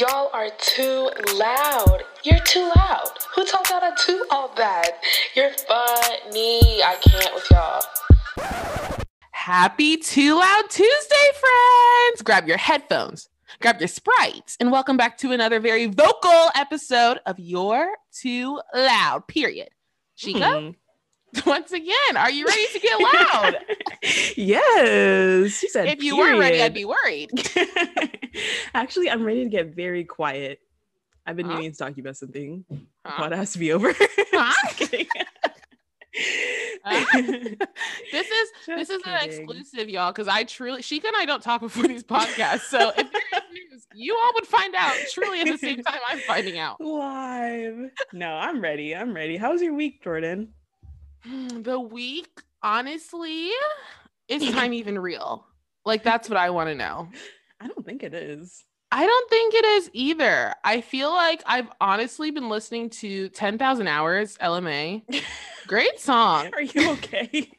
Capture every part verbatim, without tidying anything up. Y'all are too loud. You're too loud. Who told y'all to do all that? You're funny. I can't with y'all. Happy Too Loud Tuesday, friends. Grab your headphones, grab your Sprites, and welcome back to another very vocal episode of You're Too Loud, period. Chico? Mm-hmm. Once again, are you ready to get loud? Yes. She said, if you period. Weren't ready, I'd be worried. Actually, I'm ready to get very quiet. I've been huh? meaning to talk to you about something. Huh? It has to be over. Huh? Just kidding. uh, this is Just this is kidding. An exclusive, y'all, because I truly, Sheikah and I don't talk before these podcasts. So if there is news, you all would find out truly at the same time I'm finding out. Live. No, I'm ready. I'm ready. How was your week, Jordan? The week, honestly, is time even real? Like, that's what I want to know. I don't think it is. I don't think it is either. I feel like I've honestly been listening to ten thousand Hours, L M A. Great song. Are you okay?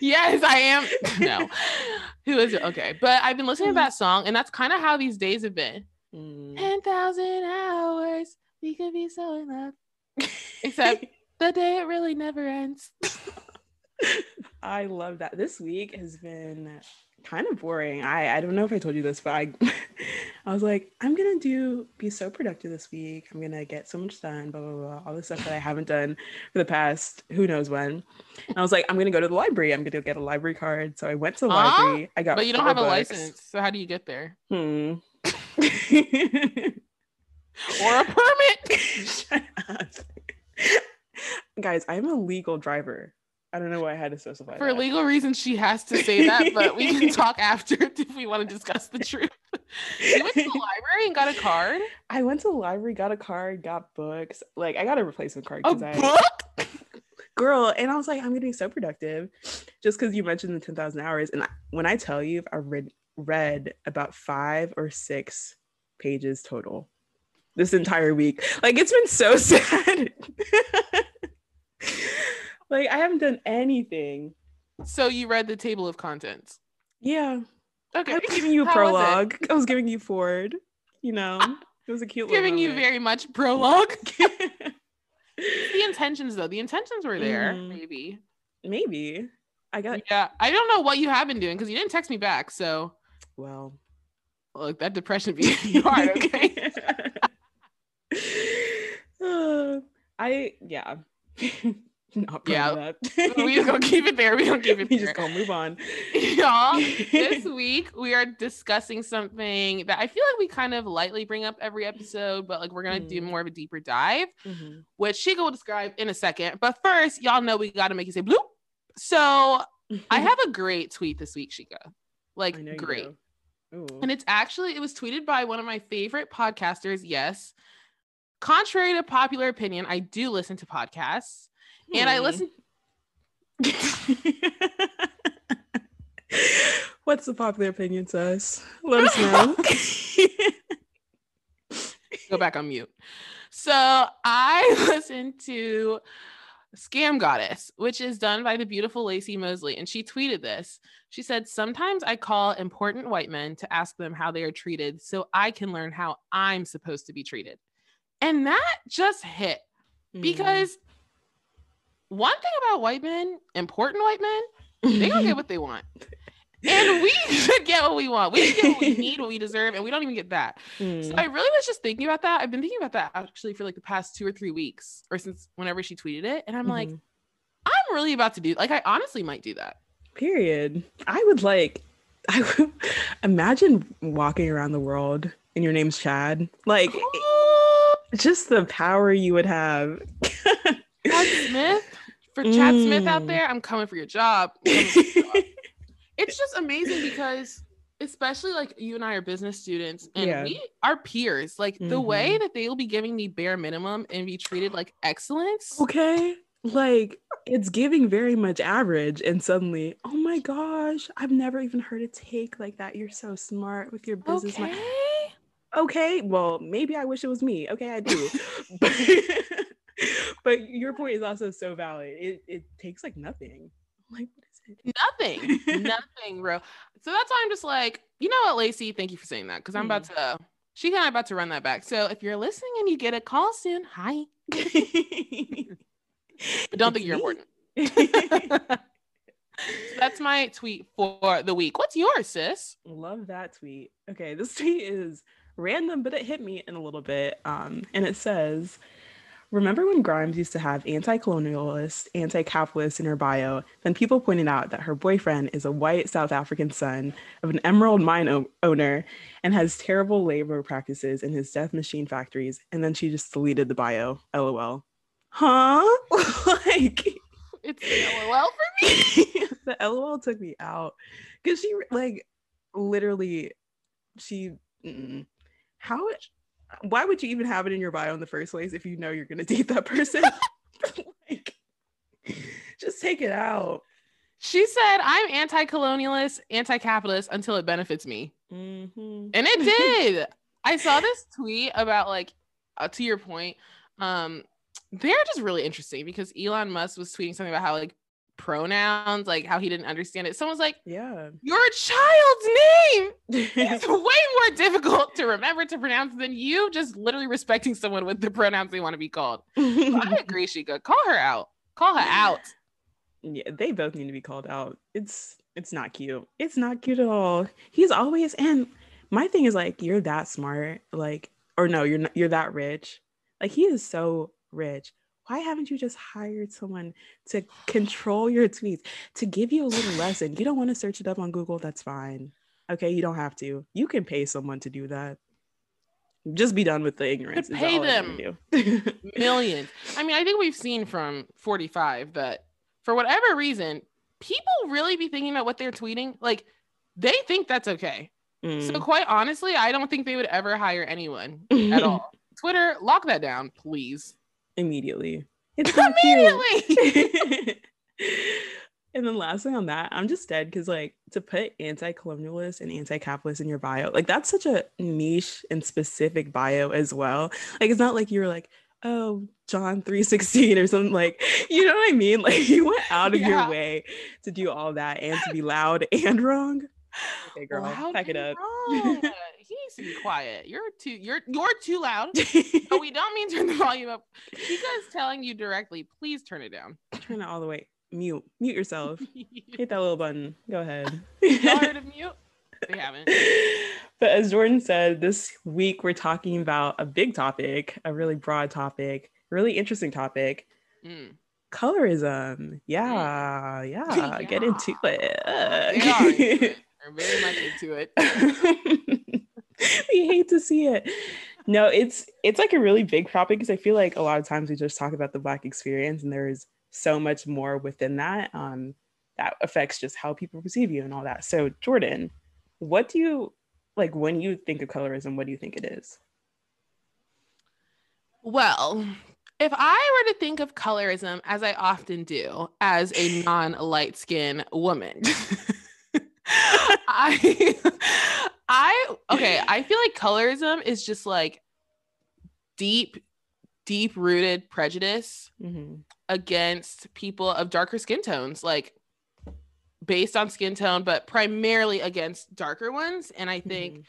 Yes, I am. No. Who is it? Okay. But I've been listening to that song, and that's kind of how these days have been. Mm. ten thousand hours. We could be so in love. Except... the day it really never ends. I love that. This week has been kind of boring. I, I don't know if I told you this, but I I was like, I'm going to do be so productive this week. I'm going to get so much done, blah, blah, blah. All this stuff that I haven't done for the past who knows when. And I was like, I'm going to go to the library. I'm going to get a library card. So I went to the uh-huh? library. I got But you don't have books. A license. So how do you get there? Hmm. Or a permit. Shut up. Guys, I'm a legal driver. I don't know why I had to specify. For that. Legal reasons, she has to say that, but we can talk after if we want to discuss the truth. You went to the library and got a card? I went to the library, got a card, got books. Like, I got a replacement card. A I, book? Girl, and I was like, I'm getting so productive. Just because you mentioned the ten thousand hours. And I, when I tell you, I've read, read about five or six pages total this entire week. Like, it's been so sad. Like, I haven't done anything. So you read the table of contents? Yeah. Okay. I was giving you a prologue. I was giving you Ford. You know, it was a cute little giving you very much prologue. The intentions, though. The intentions were there, mm-hmm. maybe. Maybe. I got. Yeah. I don't know what you have been doing because you didn't text me back. So. Well. Look, that depression beat you hard, okay? uh, I, yeah. Not yeah, we just gonna keep it there. We don't keep it. We there. Just gonna move on, y'all. This week we are discussing something that I feel like we kind of lightly bring up every episode, but like we're gonna mm. do more of a deeper dive, mm-hmm. which she will describe in a second. But first, y'all know we gotta make you say bloop. So mm-hmm. I have a great tweet this week, Sheikah. Like great, and it's actually it was tweeted by one of my favorite podcasters. Yes, contrary to popular opinion, I do listen to podcasts. And I listen. What's the popular opinion, sus? Let us know. Go back on mute. So I listen to Scam Goddess, which is done by the beautiful Lacey Mosley. And she tweeted this. She said, sometimes I call important white men to ask them how they are treated so I can learn how I'm supposed to be treated. And that just hit because mm. one thing about white men, important white men, they don't get what they want. And we should get what we want. We should get what we need, what we deserve, and we don't even get that. Mm. So I really was just thinking about that. I've been thinking about that actually for like the past two or three weeks or since whenever she tweeted it. And I'm mm-hmm. like, I'm really about to do, like, I honestly might do that. Period. I would like, I would imagine walking around the world and your name's Chad. Like, oh. Just the power you would have. Chad Smith. For Chad mm. Smith out there, I'm coming for your job. For your job. It's just amazing because especially like you and I are business students and yeah. we are peers. Like mm-hmm. the way that they will be giving me bare minimum and be treated like excellence. Okay. Like it's giving very much average and suddenly, oh my gosh, I've never even heard a take like that. You're so smart with your business. Okay. Mind. Okay. Well, maybe I wish it was me. Okay, I do. but- But your point is also so valid. It it takes like nothing. I'm like, what is it? Nothing. Nothing, bro. So that's why I'm just like, you know what, Lacey? Thank you for saying that because I'm mm. about to she kind of about to run that back. So if you're listening and you get a call soon, hi. But don't think you're important. So that's my tweet for the week. What's yours, sis? Love that tweet. Okay, this tweet is random, but it hit me in a little bit. Um, and it says, remember when Grimes used to have anti-colonialist, anti-capitalist in her bio, then people pointed out that her boyfriend is a white South African son of an emerald mine o- owner and has terrible labor practices in his death machine factories, and then she just deleted the bio, LOL. Huh? Like, it's the LOL for me? The LOL took me out. Because she, like, literally, she, mm, how... why would you even have it in your bio in the first place if you know you're gonna date that person? Like, just take it out. She said, I'm anti-colonialist, anti-capitalist until it benefits me. Mm-hmm. And it did. I saw this tweet about, like, uh, to your point, um they're just really interesting because Elon Musk was tweeting something about how, like, pronouns, like how he didn't understand it. Someone's like, yeah, your child's name is way more difficult to remember to pronounce than you just literally respecting someone with the pronouns they want to be called. So I agree, she could call her out. Call her out. Yeah, they both need to be called out. It's it's not cute. It's not cute at all. He's always, and my thing is, like, you're that smart, like, or no, you're not, you're that rich. Like, he is so rich. Why haven't you just hired someone to control your tweets, to give you a little lesson? You don't want to search it up on Google. That's fine. Okay. You don't have to. You can pay someone to do that. Just be done with the ignorance. Pay them millions. I mean, I think we've seen from forty-five that for whatever reason, people really be thinking about what they're tweeting. Like, they think that's okay. Mm. So quite honestly, I don't think they would ever hire anyone at all. Twitter, lock that down, please. Immediately. It's not immediately. And then last thing on that, I'm just dead because, like, to put anti-colonialist and anti-capitalist in your bio, like, that's such a niche and specific bio as well. Like, it's not like you were like, oh, John three sixteen or something, like, you know what I mean? Like, you went out of yeah. your way to do all that and to be loud and wrong. Okay, girl, loud pack it up. He needs to be quiet. You're too you're you're too loud. But we don't mean turn the volume up. Chica's telling you directly, please turn it down. Turn it all the way. Mute. Mute yourself. Hit that little button. Go ahead. Y'all heard of mute? They haven't. But as Jordan said, this week we're talking about a big topic, a really broad topic, really interesting topic. Mm. Colorism. Yeah, mm. yeah. yeah. Get into it. They are. We're very much into it. We hate to see it. No, it's it's like a really big topic because I feel like a lot of times we just talk about the Black experience and there is so much more within that um that affects just how people perceive you and all that. So Jordan, what do you, like, when you think of colorism, what do you think it is? Well, if I were to think of colorism, as I often do, as a non-light-skinned woman, I I okay, I feel like colorism is just, like, deep, deep rooted prejudice mm-hmm. against people of darker skin tones, like, based on skin tone, but primarily against darker ones. And I think, mm-hmm.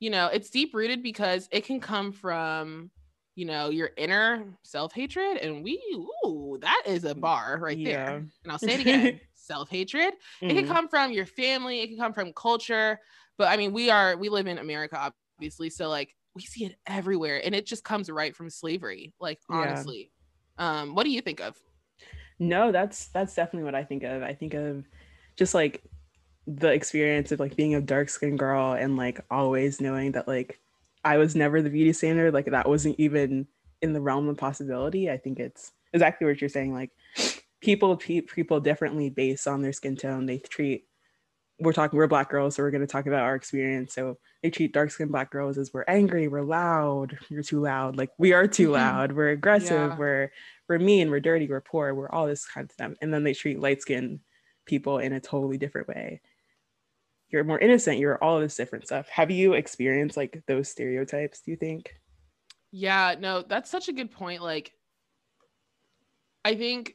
you know, it's deep rooted because it can come from, you know, your inner self-hatred. And we, ooh, that is a bar right yeah. there. And I'll say it again. Self-hatred. Mm-hmm. It can come from your family. It can come from culture. But I mean, we are, we live in America, obviously. So, like, we see it everywhere and it just comes right from slavery. Like, honestly, yeah. um, what do you think of? No, that's, that's definitely what I think of. I think of just, like, the experience of, like, being a dark-skinned girl and, like, always knowing that, like, I was never the beauty standard. Like, that wasn't even in the realm of possibility. I think it's exactly what you're saying. Like, people treat people differently based on their skin tone. They treat, we're talking, we're Black girls, so we're going to talk about our experience. So they treat dark-skinned Black girls as, we're angry, we're loud, you're too loud. Like, we are too loud, we're aggressive, yeah. we're we're mean, we're dirty, we're poor, we're all this kind of stuff. And then they treat light-skinned people in a totally different way. You're more innocent, you're all this different stuff. Have you experienced, like, those stereotypes, do you think? Yeah, no, that's such a good point. Like, I think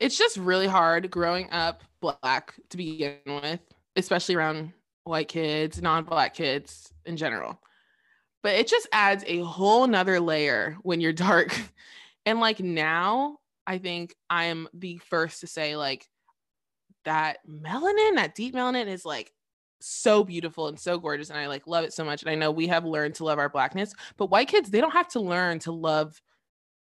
it's just really hard growing up Black to begin with, especially around white kids, non-Black kids in general. But it just adds a whole nother layer when you're dark. And like now, I think I'm the first to say like that melanin, that deep melanin is like so beautiful and so gorgeous. And I like love it so much. And I know we have learned to love our blackness, but white kids, they don't have to learn to love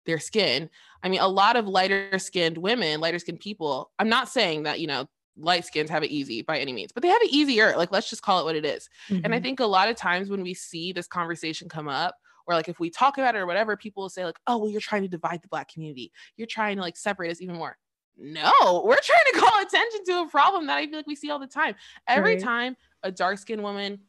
their skin. I mean, a lot of lighter skinned women, lighter skinned people, I'm not saying that, you know, light skins have it easy by any means, but they have it easier. Like, let's just call it what it is. Mm-hmm. And I think a lot of times when we see this conversation come up, or like if we talk about it or whatever, people will say like, oh, well, you're trying to divide the black community. You're trying to like separate us even more. No, we're trying to call attention to a problem that I feel like we see all the time. Every right. time a dark-skinned woman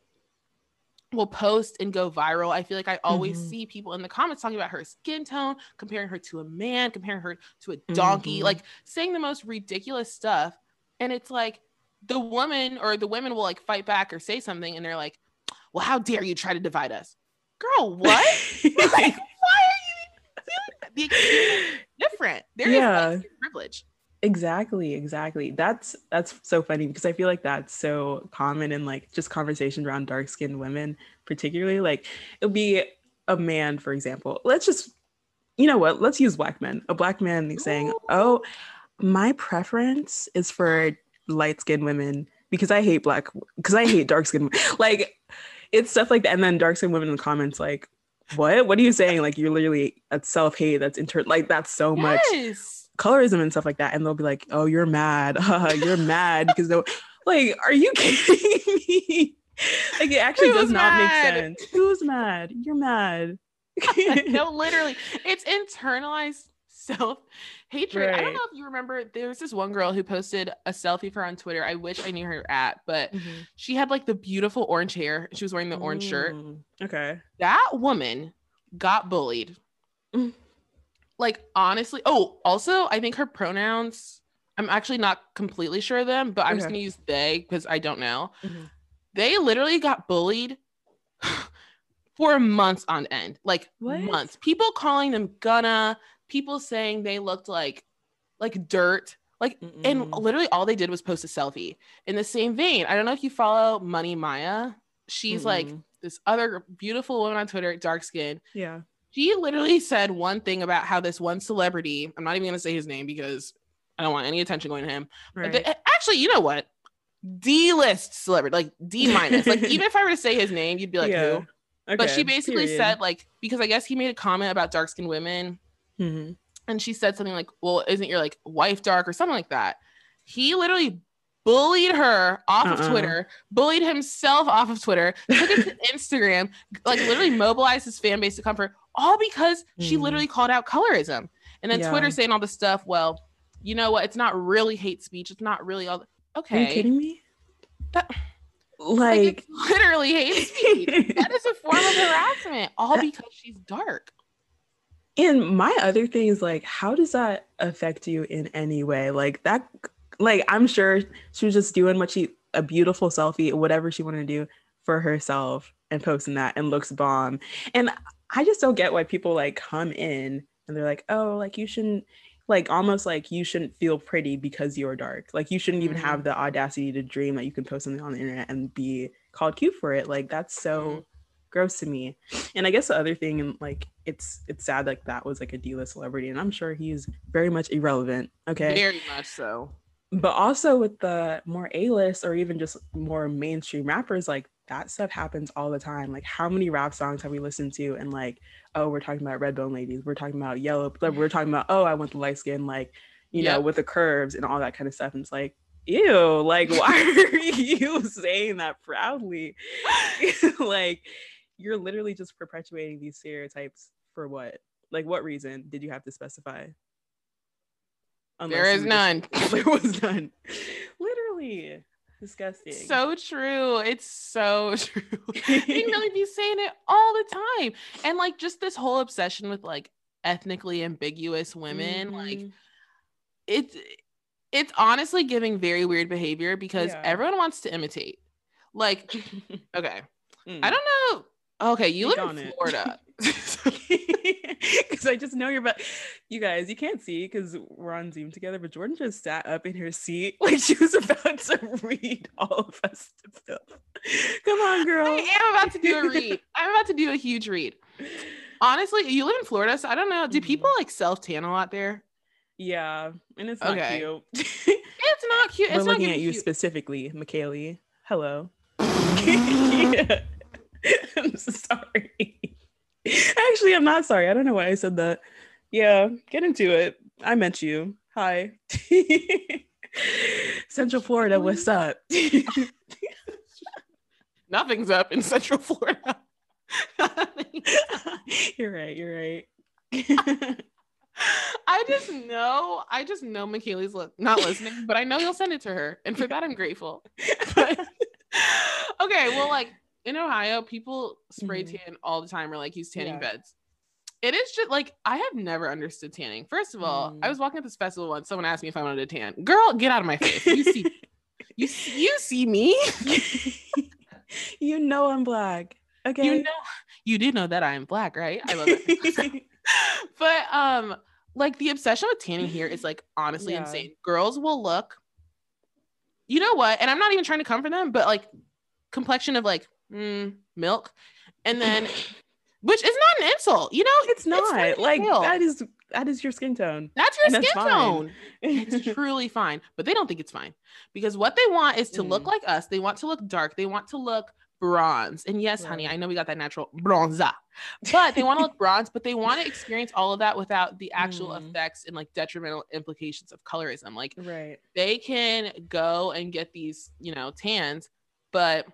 will post and go viral, I feel like I always mm-hmm. see people in the comments talking about her skin tone, comparing her to a man, comparing her to a donkey, mm-hmm. like saying the most ridiculous stuff. And it's like the woman or the women will like fight back or say something and they're like, well, how dare you try to divide us? Girl, what? Like, why are you feeling the different? There yeah. is privilege. Exactly, exactly. That's that's so funny because I feel like that's so common in like just conversations around dark-skinned women, particularly like it'll be a man, for example. Let's just, you know what? Let's use black men. A black man saying, ooh. Oh, my preference is for light-skinned women because I hate black, because I hate dark-skinned women. Like it's stuff like that. And then dark-skinned women in the comments like, what? What are you saying? Like you're literally at self-hate. That's inter like that's so much. Yes. Colorism and stuff like that, and they'll be like, oh, you're mad uh, you're mad because they're like, are you kidding me? Like it actually does not mad? Make sense. Who's mad? You're mad. No, literally it's internalized self-hatred, right. I don't know if you remember, there was this one girl who posted a selfie for her on Twitter. I wish I knew her at, but mm-hmm. she had like the beautiful orange hair, she was wearing the orange mm, shirt. Okay, that woman got bullied. Mm. Like, honestly, oh, also, I think her pronouns, I'm actually not completely sure of them, but I'm okay. just going to use they because I don't know. Mm-hmm. They literally got bullied for months on end, like what? Months. People calling them Ghana, people saying they looked like, like dirt, like, mm-mm. and literally all they did was post a selfie. In the same vein, I don't know if you follow Money Maya. She's mm-hmm. like this other beautiful woman on Twitter, dark skin. Yeah. She literally said one thing about how this one celebrity, I'm not even going to say his name because I don't want any attention going to him. Right. But the, actually, you know what? D-list celebrity, like D minus. Like even if I were to say his name, you'd be like, yeah. who? Okay. But she basically Period. said like, because I guess he made a comment about dark-skinned women. Mm-hmm. And she said something like, well, isn't your like wife dark or something like that? He literally bullied her off uh-uh. of Twitter, bullied himself off of Twitter, took it to Instagram, like literally mobilized his fan base to come for her, all because she mm. literally called out colorism. And then yeah. Twitter saying all this stuff, well, you know what? It's not really hate speech. It's not really all. Th- okay. Are you kidding me? That, like, like it's literally hate speech. That is a form of harassment, all that, because she's dark. And my other thing is like, how does that affect you in any way? Like that, like I'm sure she was just doing what she, a beautiful selfie, whatever she wanted to do for herself and posting that and looks bomb. And I just don't get why people like come in and they're like, oh, like you shouldn't, like almost like you shouldn't feel pretty because you're dark. Like you shouldn't even mm-hmm. have the audacity to dream that you can post something on the internet and be called cute for it. Like that's so mm-hmm. gross to me. And I guess the other thing, and like it's it's sad like that was like a D-list celebrity, and I'm sure he's very much irrelevant. Okay, very much so. But also with the more A-list or even just more mainstream rappers, like that stuff happens all the time. Like how many rap songs have we listened to and like, oh, we're talking about Redbone ladies, we're talking about yellow, we're talking about, oh, I want the light skin, like, you yep. know, with the curves and all that kind of stuff. And it's like, ew, like why are you saying that proudly? Like you're literally just perpetuating these stereotypes for what? Like what reason did you have to specify? Unless there is none. Just, there was none. Literally. Disgusting. So true. It's so true. You really be saying it all the time. And like just this whole obsession with like ethnically ambiguous women, mm-hmm. like it's it's honestly giving very weird behavior because yeah. everyone wants to imitate. Like, okay. Mm. I don't know. Okay, you Take live in Florida. because I just know you're about. You guys, you can't see because we're on Zoom together, but Jordan just sat up in her seat like she was about to read all of us to film. Come on, girl. I am about to do a read. I'm about to do a huge read. Honestly, you live in Florida, so I don't know. Do people like self-tan a lot there? Yeah, and it's not okay. Cute. It's not cute. We're it's looking not at you cute. Specifically, Mikaeli. Hello. Yeah. I'm sorry. Actually, I'm not sorry. I don't know why I said that. Yeah, get into it. I met you. Hi. Central Florida, what's up? Nothing's up in Central Florida. You're right. You're right. I just know, I just know Mikaeli's li- not listening, but I know he'll send it to her. And for that, I'm grateful. But, okay. Well, like in Ohio, people spray tan mm-hmm. all the time or like use tanning yeah. beds. It is just like, I have never understood tanning. First of all, mm. I was walking at this festival once. Someone asked me if I wanted to tan. Girl, get out of my face. You see, you, see you see me. You know, I'm black. Okay. You know, you did know that I am black, right? I love it. But, um, like the obsession with tanning here is like honestly yeah. insane. Girls will look, you know what? And I'm not even trying to come for them, but like complexion of like mm, milk, and then which is not an insult, you know? It's not it's like real. that is that is your skin tone. That's your and skin that's tone. It's truly fine, but they don't think it's fine because what they want is to mm. look like us. They want to look dark. They want to look bronze. And yes, right. honey, I know we got that natural bronza, but they want to look bronze, but they want to experience all of that without the actual mm. effects and like detrimental implications of colorism. Like right. they can go and get these, you know, tans, but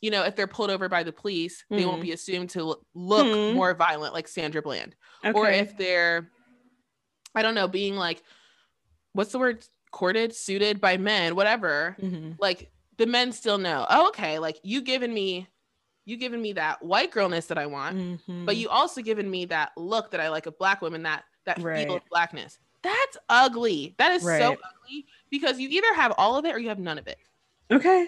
you know, if they're pulled over by the police, mm. they won't be assumed to look, look mm. more violent, like Sandra Bland. Okay. Or if they're, I don't know, being like, what's the word? Courted, suited by men, whatever. Mm-hmm. Like the men still know, oh, okay, like you giving me, you giving me that white girlness that I want, mm-hmm. but you also giving me that look that I like of black women, that, that right. feel of blackness. That's ugly. That is right. so ugly because you either have all of it or you have none of it. Okay.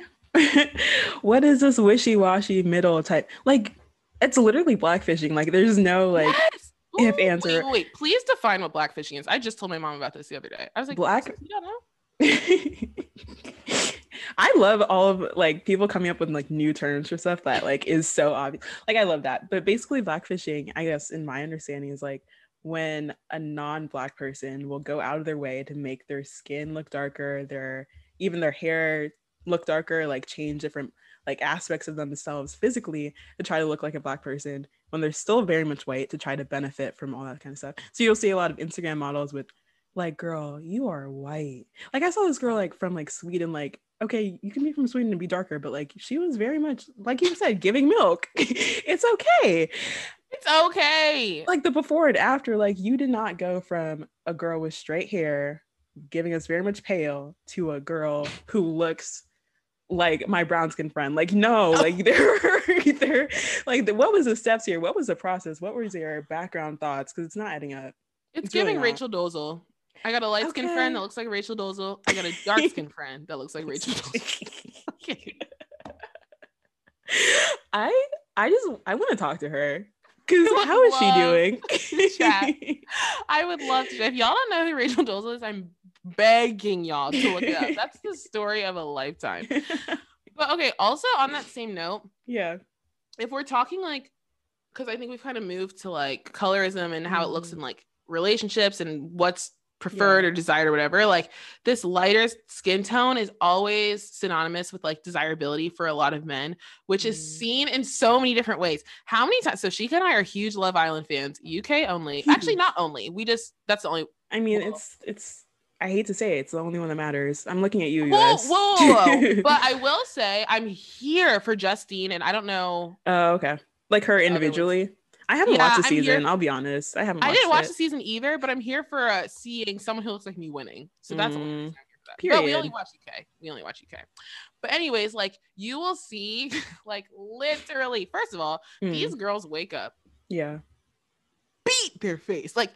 What is this wishy-washy middle type? Like it's literally blackfishing. Like there's no like yes. Ooh, if answer. Wait, wait, wait, please define what blackfishing is. I just told my mom about this the other day. I was like, black. You don't know. I love all of like people coming up with like new terms for stuff that like is so obvious. Like I love that. But basically, blackfishing, I guess, in my understanding, is like when a non-black person will go out of their way to make their skin look darker, their even their hair look darker, like change different like aspects of themselves physically to try to look like a black person when they're still very much white, to try to benefit from all that kind of stuff. So you'll see a lot of Instagram models with like, girl, you are white. Like I saw this girl like from like Sweden, like, okay, you can be from Sweden and be darker, but like she was very much like you said, giving milk. It's okay. It's okay. Like the before and after, like you did not go from a girl with straight hair giving us very much pale to a girl who looks like my brown skin friend. Like no, like there were there like the, what was the steps here? What was the process? What were your background thoughts? Because it's not adding up. It's, it's giving really Rachel Dolezal. I got a light skin okay. friend that looks like Rachel Dolezal. I got a dark skin friend that looks like Rachel Dolezal. Okay. I I just I want to talk to her. Cause how is she doing? Chat. I would love to. If y'all don't know who Rachel Dolezal is, I'm begging y'all to look it up. That's the story of a lifetime. But okay, also on that same note, yeah, if we're talking like, because I think we've kind of moved to like colorism and how mm. it looks in like relationships and what's preferred yeah. or desired or whatever, like this lighter skin tone is always synonymous with like desirability for a lot of men, which mm. is seen in so many different ways. How many times? So Sheikah and I are huge Love Island fans, U K only. Actually, not only. We just that's the only. I mean, well, it's it's. I hate to say it, it's the only one that matters. I'm looking at you, U S. Whoa, whoa, whoa. But I will say I'm here for Justine, and I don't know. Oh, uh, okay. Like her individually. I haven't yeah, watched a season. Here- I'll be honest. I haven't. Watched I didn't watch it. the season either, but I'm here for uh, seeing someone who looks like me winning. So that's. Mm, what I'm period. But we only watch U K. We only watch U K. But anyways, like you will see, like literally. First of all, mm. these girls wake up. Yeah. Beat their face like.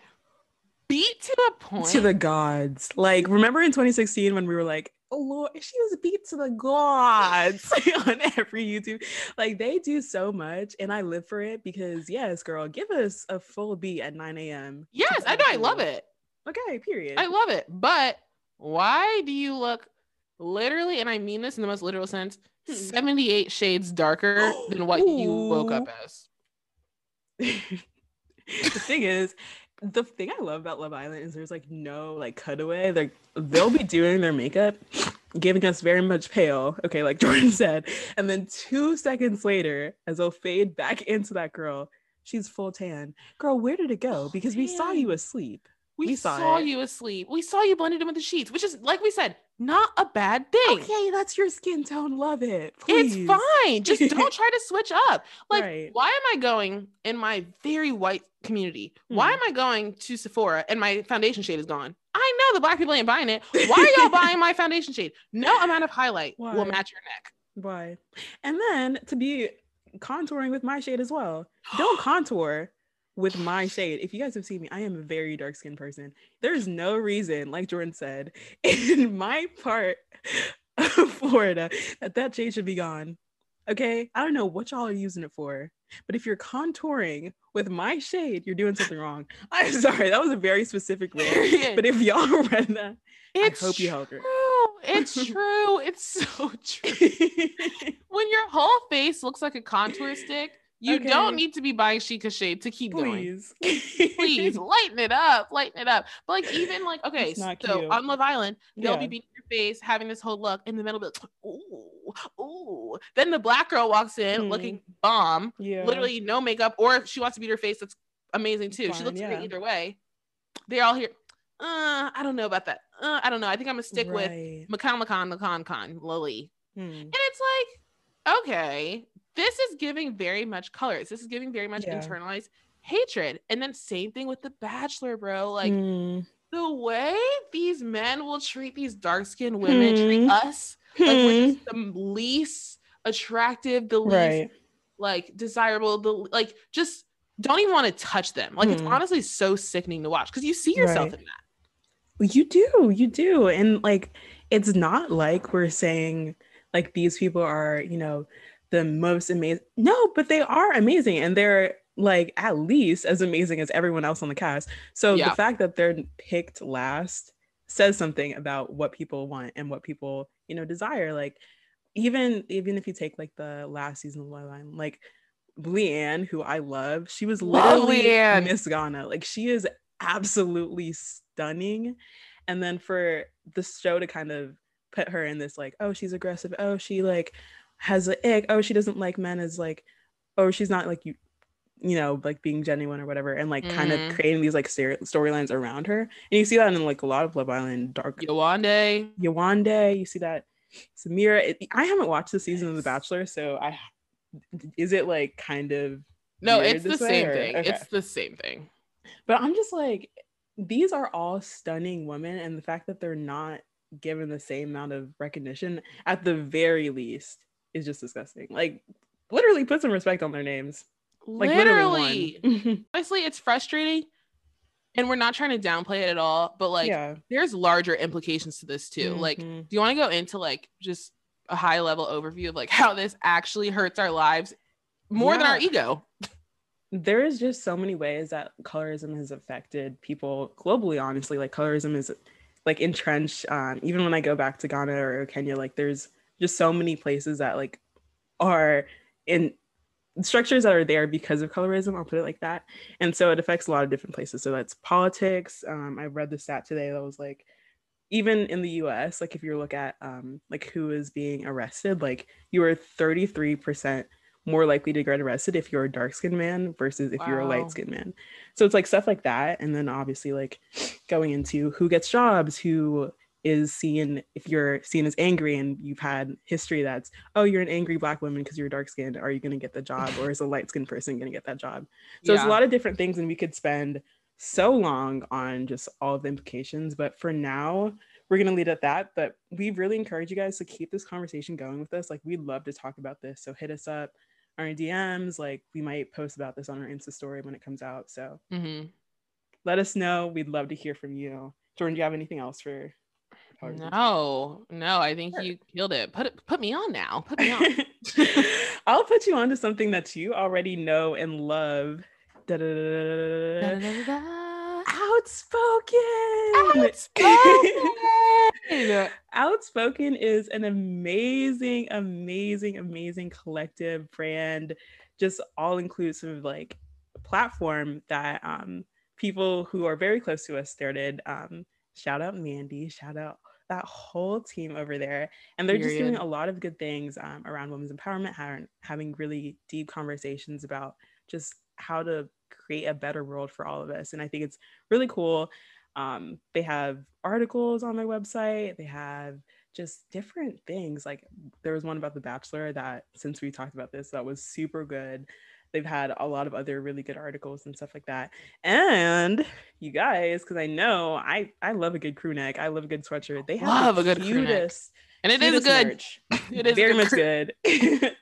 Beat to a point to the gods. Like remember in twenty sixteen when we were like, oh Lord, she was beat to the gods on every YouTube. Like, they do so much, and I live for it because, yes, girl, give us a full beat at nine a.m. Yes, I know, I love it. Okay, period. I love it. But why do you look literally, and I mean this in the most literal sense, seventy-eight shades darker than what Ooh. You woke up as? The thing is, the thing I love about Love Island is there's like no like cutaway. Like, they'll be doing their makeup, giving us very much pale, okay, like Jordan said, and then two seconds later, as they'll fade back into that girl, she's full tan. Girl, where did it go? Because oh, we saw you asleep. We, we saw, saw you asleep. We saw you blended in with the sheets, which is, like we said, not a bad thing. Okay, that's your skin tone. Love it. Please. It's fine. Just don't try to switch up. Like, right. Why am I going in my very white community? Mm. Why am I going to Sephora and my foundation shade is gone? I know the black people ain't buying it. Why are y'all buying my foundation shade? No amount of highlight Why? Will match your neck. Why? And then to be contouring with my shade as well. Don't contour with my shade. If you guys have seen me, I am a very dark skinned person. There's no reason, like Jordan said, in my part of Florida that that shade should be gone. Okay, I don't know what y'all are using it for, but if you're contouring with my shade, you're doing something wrong. I'm sorry, that was a very specific rule. But if y'all read that, it's I hope you helped her. It's true. It's so true. When your whole face looks like a contour stick, you okay. don't need to be buying Chica shade to keep Please. Going. Please lighten it up, lighten it up. But like, even like, okay, so cute. On Love Island, they'll yeah. be beating your face, having this whole look, in the middle, be like, ooh, ooh. Then the black girl walks in mm. looking bomb, yeah. literally no makeup, or if she wants to beat her face, that's amazing too. Fine, she looks yeah. great either way. They're all here. Uh, I don't know about that. Uh, I don't know. I think I'm gonna stick right. with Makan Makan Makan Khan Lily, mm. and it's like, okay. This is giving very much colors. This is giving very much yeah. internalized hatred. And then same thing with The Bachelor, bro. Like mm. the way these men will treat these dark-skinned women, mm. treat us, mm. like we're just the least attractive, the least right. like desirable, the like just don't even want to touch them. Like mm. it's honestly so sickening to watch because you see yourself right. in that. You do, you do. And like, it's not like we're saying like these people are, you know, the most amazing. No, but they are amazing, and they're like at least as amazing as everyone else on the cast. So yeah. the fact that they're picked last says something about what people want and what people, you know, desire. Like even even if you take like the last season of Love Island, like Leanne, who I love, she was literally Leanne. Miss Ghana. Like she is absolutely stunning. And then for the show to kind of put her in this like, oh, she's aggressive, oh, she like has an ick, oh, she doesn't like men, as like, oh, she's not like you you know, like being genuine or whatever, and like mm. kind of creating these like ser- storylines around her. And you see that in like a lot of Love Island. Dark Yawande Yawande you see that. Samira, it, I haven't watched the season yes. of The Bachelor, so I is it like kind of no it's the same or? Thing okay. It's the same thing, but I'm just like, these are all stunning women, and the fact that they're not given the same amount of recognition at the very least is just disgusting. Like, literally put some respect on their names. Like, literally, literally honestly, it's frustrating, and we're not trying to downplay it at all, but like yeah. there's larger implications to this too. Mm-hmm. Like, do you want to go into like just a high level overview of like how this actually hurts our lives more yeah. than our ego? There is just so many ways that colorism has affected people globally, honestly. Like, colorism is like entrenched. Um even when I go back to Ghana or Kenya, like there's just so many places that like are in structures that are there because of colorism, I'll put it like that. And so it affects a lot of different places. So that's politics. Um, I read the stat today that was like, even in the U S, like if you look at um, like who is being arrested, like you are thirty-three percent more likely to get arrested if you're a dark-skinned man versus if wow. you're a light-skinned man. So it's like stuff like that. And then obviously like going into who gets jobs, who is seen, if you're seen as angry and you've had history that's, oh, you're an angry black woman because you're dark skinned, are you going to get the job, or is a light skinned person going to get that job? So yeah. it's a lot of different things, and we could spend so long on just all of the implications, but for now we're going to lead at that. But we really encourage you guys to keep this conversation going with us. Like, we'd love to talk about this, so hit us up, our D Ms. Like, we might post about this on our Insta story when it comes out, so mm-hmm. let us know. We'd love to hear from you. Jordan, do you have anything else for No, no, I think sure. you killed it. Put it, put me on now. Put me on. I'll put you on to something that you already know and love. Da, da, da, da, da, da, da. Outspoken. Outspoken. Outspoken is an amazing, amazing, amazing collective brand, just all-inclusive like platform that um, people who are very close to us started. Um, shout out Mandy. Shout out that whole team over there, and they're Period. just doing a lot of good things um, around women's empowerment, having, having really deep conversations about just how to create a better world for all of us. And I think it's really cool. Um, they have articles on their website. They have just different things. Like there was one about The Bachelor that, since we talked about this, that was super good. They've had a lot of other really good articles and stuff like that. And you guys, because I know I I love a good crew neck. I love a good sweatshirt. They have love the a good cutest, crew neck. And it is good. Merch. It is very good much crew- good.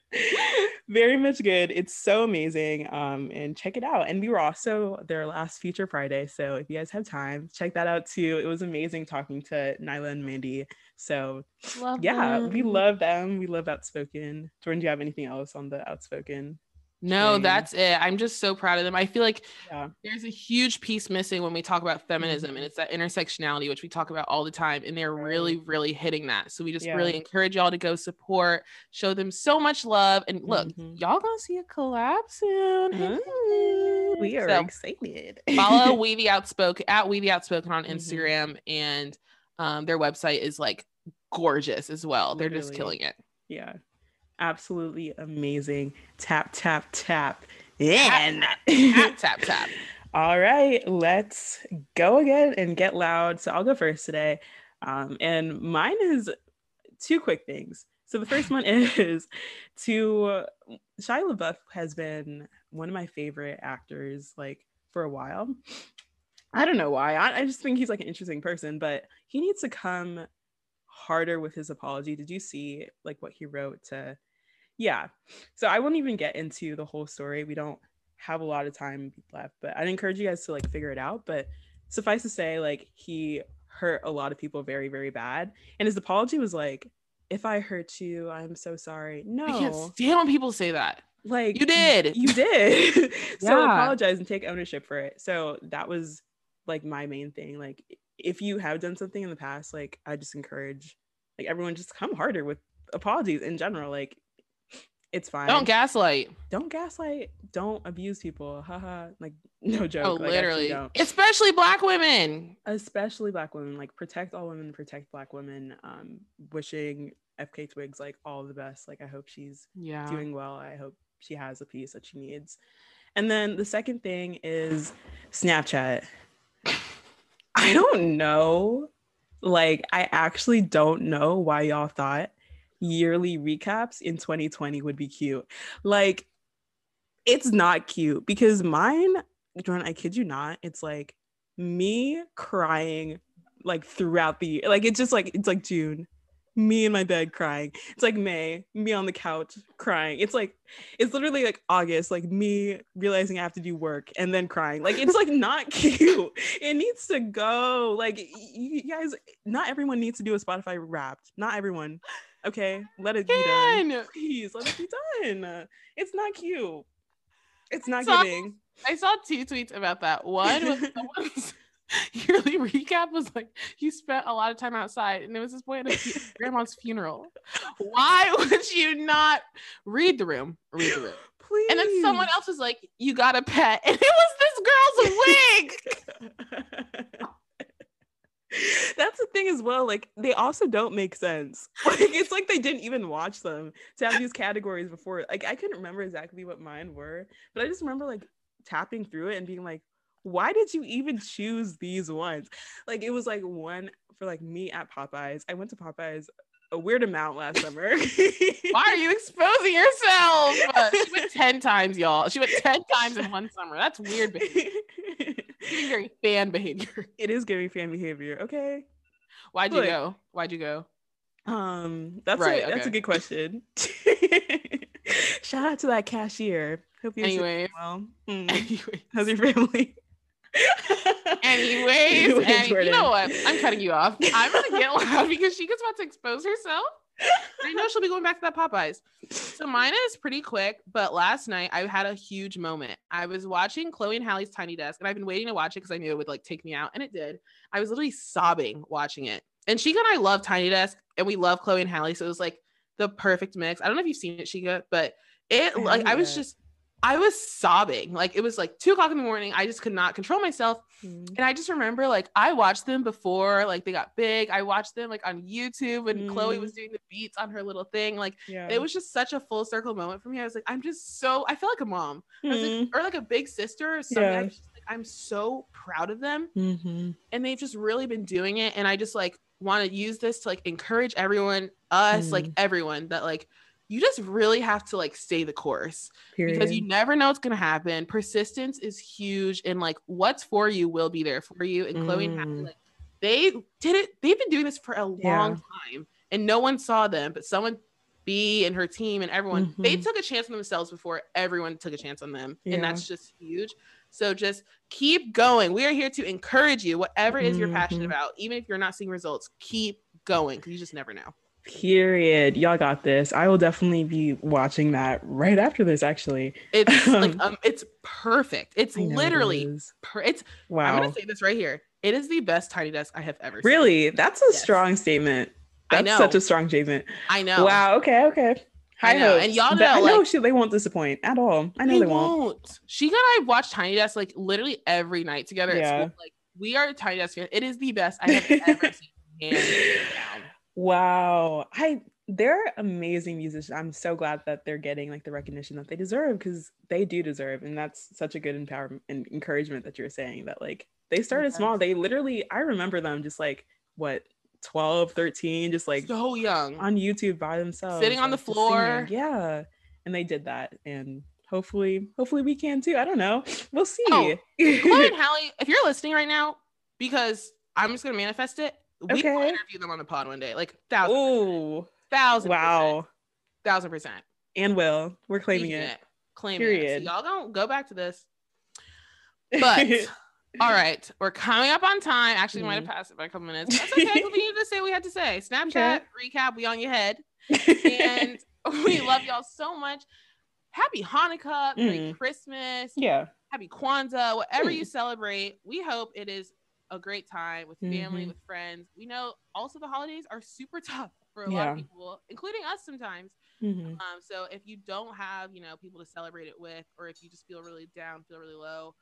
Very much good. It's so amazing. Um, and check it out. And we were also their last Future Friday, so if you guys have time, check that out too. It was amazing talking to Nyla and Mandy. So love yeah, them. we love them. We love Outspoken. Jordan, do you have anything else on the Outspoken? No, that's it. I'm just so proud of them. I feel like yeah. there's a huge piece missing when we talk about feminism, and it's that intersectionality, which we talk about all the time, and they're really, really hitting that. So we just yeah. really encourage y'all to go support, show them so much love, and look, mm-hmm. y'all gonna see a collab soon. Mm-hmm. We are so excited. Follow We The Outspoken at We The Outspoken on Instagram, mm-hmm. and um, their website is like gorgeous as well. Literally. They're just killing it. Yeah. Absolutely amazing. Tap, tap, tap. And tap, tap, tap, tap. All right, let's go again and get loud. So I'll go first today. Um, and mine is two quick things. So the first one is to uh, Shia LaBeouf has been one of my favorite actors like for a while. I don't know why. I, I just think he's like an interesting person, but he needs to come harder with his apology. Did you see like what he wrote to yeah so I won't even get into the whole story. We don't have a lot of time left, but I'd encourage you guys to like figure it out. But suffice to say, like, he hurt a lot of people very, very bad, and his apology was like, if I hurt you, I'm so sorry. No, I can't stand when people say that. Like, you did you did so yeah. apologize and take ownership for it. So that was like my main thing. Like, if you have done something in the past, like, I just encourage like everyone just come harder with apologies in general. Like, it's fine. Don't gaslight. Don't gaslight. Don't abuse people. Haha. Like, no joke. Oh, like, literally. Especially Black women. Especially Black women. Like, protect all women. Protect Black women. Um, wishing F K A Twigs like all the best. Like, I hope she's yeah. doing well. I hope she has the peace that she needs. And then the second thing is Snapchat. I don't know. Like, I actually don't know why y'all thought yearly recaps in twenty twenty would be cute. Like, it's not cute, because mine, Jordan, I kid you not, it's like me crying like throughout the year. Like, it's just like, it's like June, me in my bed crying. It's like May, me on the couch crying. It's like, it's literally like August, like me realizing I have to do work and then crying. Like, it's like not cute. It needs to go. Like, you guys, not everyone needs to do a Spotify Wrapped. Not everyone. Okay, let it Can. be done. Please, let it be done. It's not cute. It's not I saw, giving. I saw two tweets about that. One was someone's yearly recap was like, you spent a lot of time outside, and there was this boy at a grandma's funeral. Why would you not read the room? Read the room, please. And then someone else was like, you got a pet, and it was this girl's wig. That's the thing as well. Like, they also don't make sense. Like, it's like they didn't even watch them to have these categories before. Like, I couldn't remember exactly what mine were, but I just remember like tapping through it and being like, why did you even choose these ones? Like, it was like one for like me at Popeyes. I went to Popeyes a weird amount last summer. Why are you exposing yourself? Uh, she went ten times, y'all. She went ten times in one summer. That's weird behavior. It's giving very fan behavior. It is giving fan behavior. Okay. Why'd Look. you go? Why'd you go? Um, that's right, a, okay. that's a good question. Shout out to that cashier. Hope you're doing well. Mm. Anyway, how's your family? Anyways, and you know what? I'm cutting you off. I'm going to get loud because she gets about to expose herself. I know she'll be going back to that Popeyes. So mine is pretty quick, but last night I had a huge moment. I was watching Chloe and Halle's Tiny Desk, and I've been waiting to watch it because I knew it would like take me out, and it did. I was literally sobbing watching it. And Sheikah and I love Tiny Desk, and we love Chloe and Halle, so it was like the perfect mix. I don't know if you've seen it, Sheikah, but it like I was just I was sobbing. Like it was like two o'clock in the morning. I just could not control myself. Mm-hmm. And I just remember like I watched them before like they got big. I watched them like on YouTube when mm-hmm. Chloe was doing the beats on her little thing. Like yeah. It was just such a full circle moment for me. I was like, I'm just so I feel like a mom. Mm-hmm. I was like, or like a big sister or something. Yeah. I was just, like, I'm so proud of them. Mm-hmm. And they've just really been doing it. And I just like want to use this to like encourage everyone, us, mm-hmm. like everyone that like you just really have to like stay the course. Period. Because you never know what's going to happen. Persistence is huge. And like what's for you will be there for you. And mm. Chloe and Halle, like, they did it. They've been doing this for a yeah. long time and no one saw them, but someone B and her team and everyone, mm-hmm. they took a chance on themselves before everyone took a chance on them. Yeah. And that's just huge. So just keep going. We are here to encourage you, whatever it is you're mm-hmm. passionate about, even if you're not seeing results, keep going. Cause you just never know. Period. Y'all got this. I will definitely be watching that right after this, actually. It's um, like um it's perfect. It's literally it per- it's wow. I'm gonna say this right here. It is the best Tiny Desk I have ever seen. Really? That's a yes. strong statement. That's I know. Such a strong statement. I know. Wow, okay, okay. High hopes. And y'all know that, I know like, she, they won't disappoint at all. I know they, they won't. won't. She and I watch Tiny Desk like literally every night together. Yeah. At school. Like we are Tiny Desk fans. It is the best I have ever seen. And down. Wow. I they're amazing musicians. I'm so glad that they're getting like the recognition that they deserve, because they do deserve, and that's such a good empowerment and encouragement that you're saying that like they started yes. small. They literally I remember them just like what twelve, thirteen, just like so young on YouTube by themselves. Sitting on like, the floor. Yeah. And they did that, and hopefully hopefully we can too. I don't know. We'll see. Oh, Chloe and Halle, if you're listening right now, because I'm just going to manifest it. We okay. will interview them on the pod one day, like thousand, Ooh. thousand, wow, thousand percent. And will we're claiming it. it, claiming Period. it. So y'all don't go back to this. But all right, we're coming up on time. Actually, mm. we might have passed it by a couple minutes. That's okay. We needed to say what we had to say. Snapchat okay. recap. We on your head, and we love y'all so much. Happy Hanukkah, mm. Merry Christmas, yeah. Happy Kwanzaa, whatever mm. you celebrate. We hope it is a great time with family, mm-hmm. with friends. We know also the holidays are super tough for a yeah. lot of people, including us sometimes. Mm-hmm. Um, so if you don't have, you know, people to celebrate it with, or if you just feel really down, feel really low,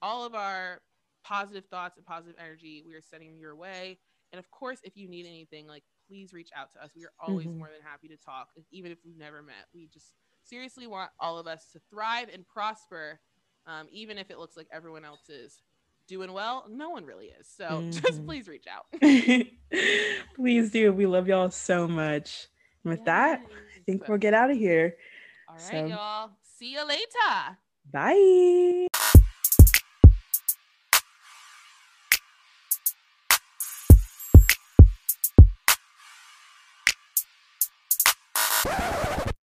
all of our positive thoughts and positive energy, we are sending your way. And of course, if you need anything, like, please reach out to us. We are always mm-hmm. more than happy to talk. Even if we've never met, we just seriously want all of us to thrive and prosper. Um, even if it looks like everyone else is doing well, no one really is, so mm-hmm. just please reach out. Please do. We love y'all so much, and with yes. that I think we'll get out of here. All right, so. Y'all see you later. Bye.